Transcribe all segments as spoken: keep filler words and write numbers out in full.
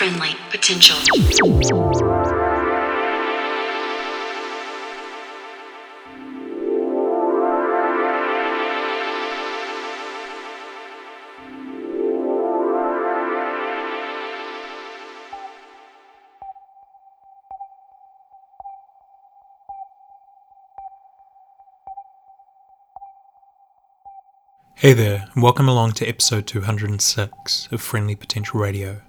Friendly Potential. Hey there, and welcome along to episode two hundred six of Friendly Potential Radio.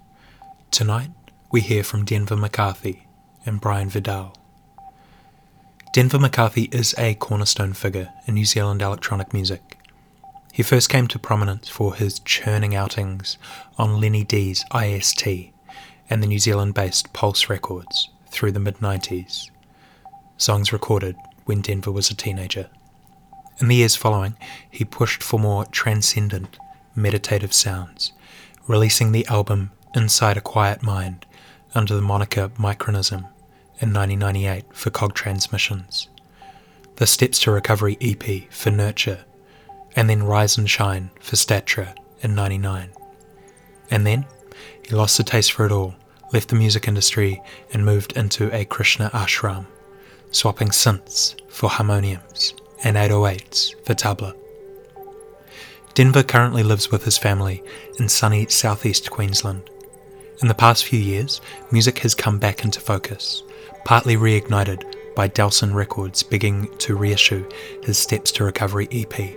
Tonight, we hear from Denver McCarthy and Brian Vidal. Denver McCarthy is a cornerstone figure in New Zealand electronic music. He first came to prominence for his churning outings on Lenny D's I S T and the New Zealand-based Pulse Records through the mid nineties. Songs recorded when Denver was a teenager. In the years following, he pushed for more transcendent, meditative sounds, releasing the album Inside a Quiet Mind under the moniker Micronism in nineteen ninety-eight for Cog Transmissions, the Steps to Recovery E P for Nurture, and then Rise and Shine for Statra in ninety-nine. And then, he lost the taste for it all, left the music industry and moved into a Krishna ashram, swapping synths for harmoniums and eight oh eights for tabla. Denver currently lives with his family in sunny southeast Queensland. In the past few years, music has come back into focus, partly reignited by Delson Records begging to reissue his Steps to Recovery E P,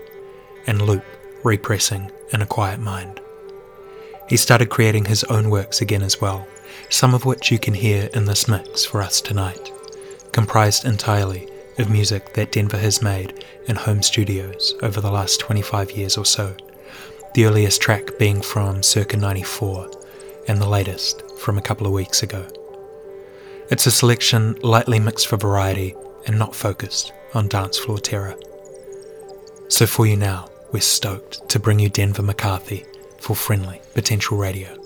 and Loop repressing In a Quiet Mind. He started creating his own works again as well, some of which you can hear in this mix for us tonight, comprised entirely of music that Denver has made in home studios over the last twenty-five years or so, the earliest track being from circa ninety-four and the latest from a couple of weeks ago. It's a selection lightly mixed for variety and not focused on dance floor terror. So for you now, we're stoked to bring you Denver McCarthy for Friendly Potential Radio.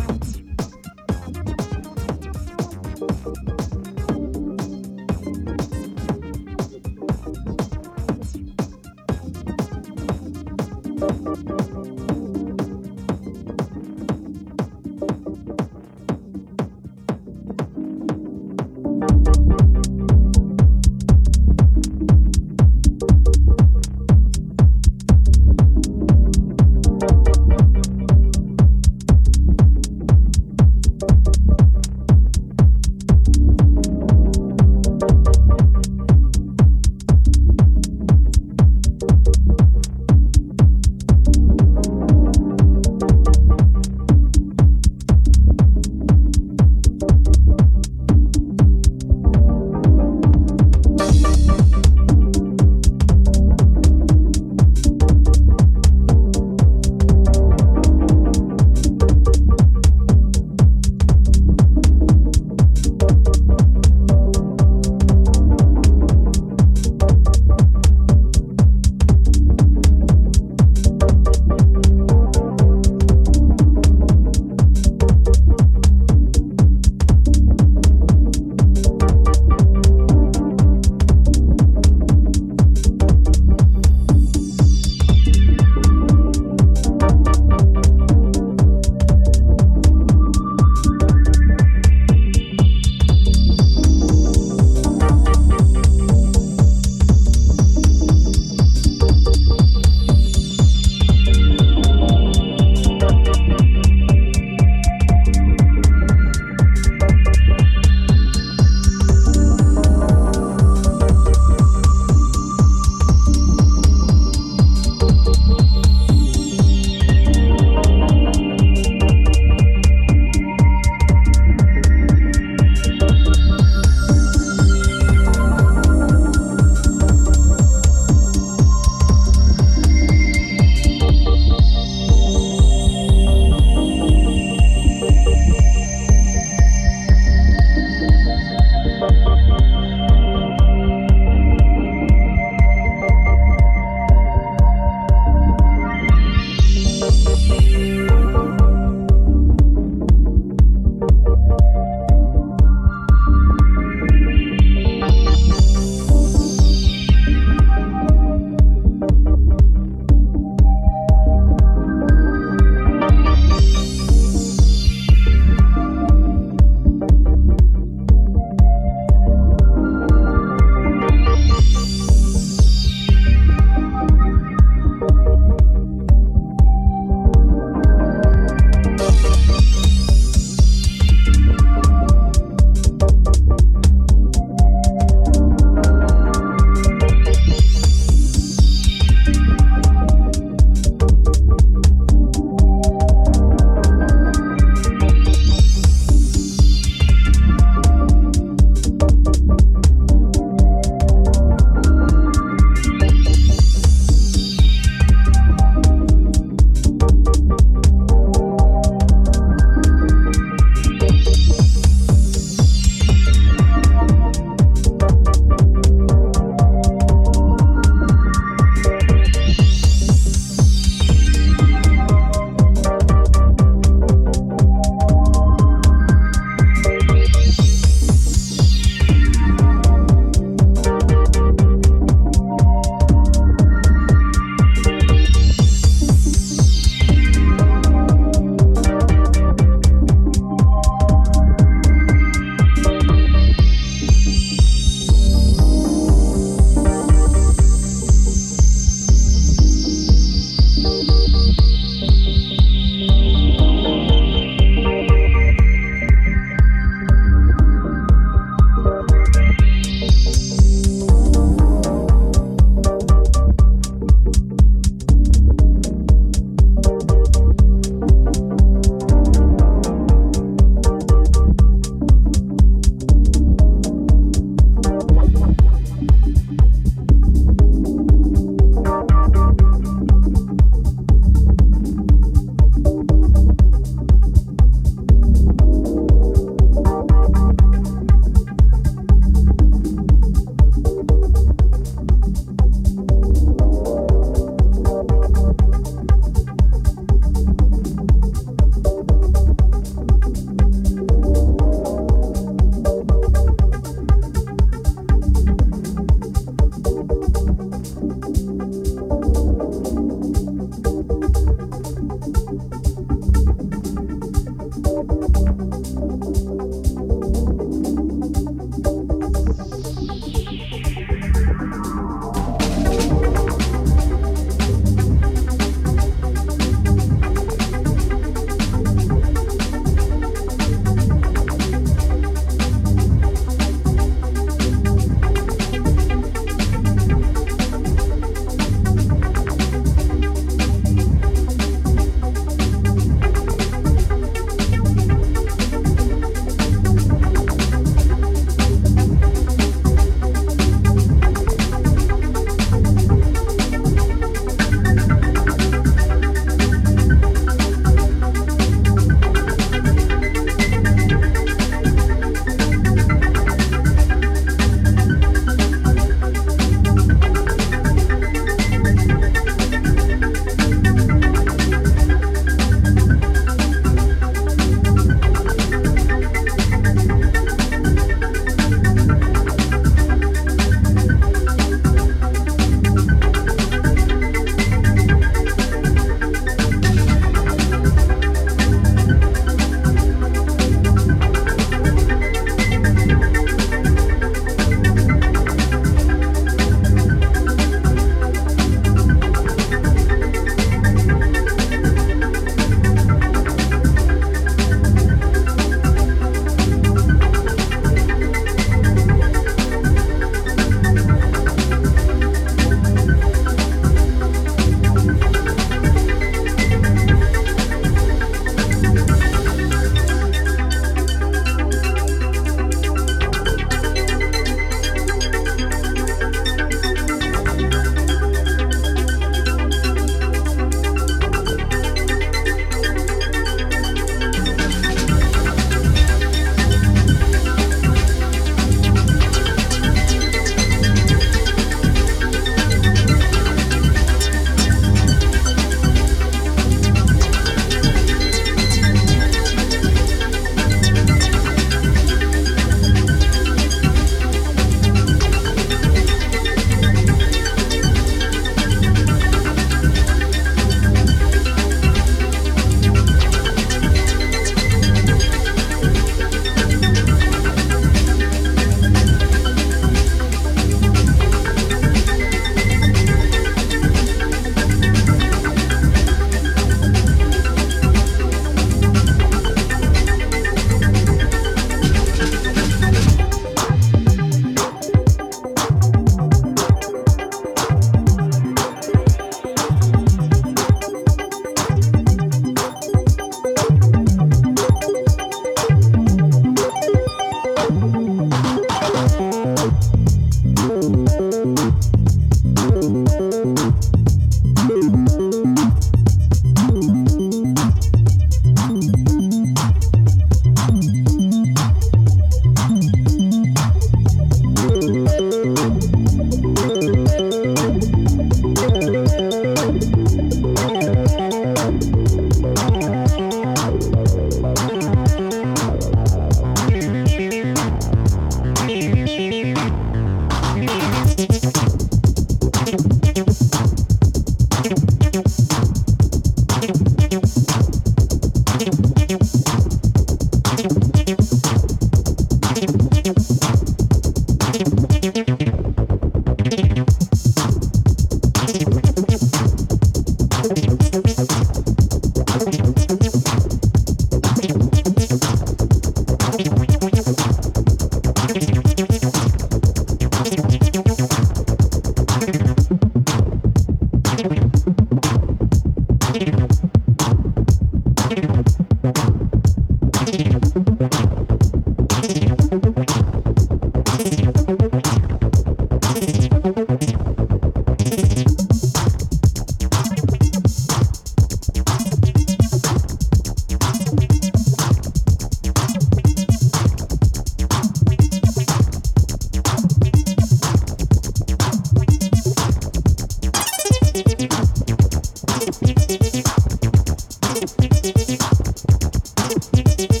We'll be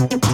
right back.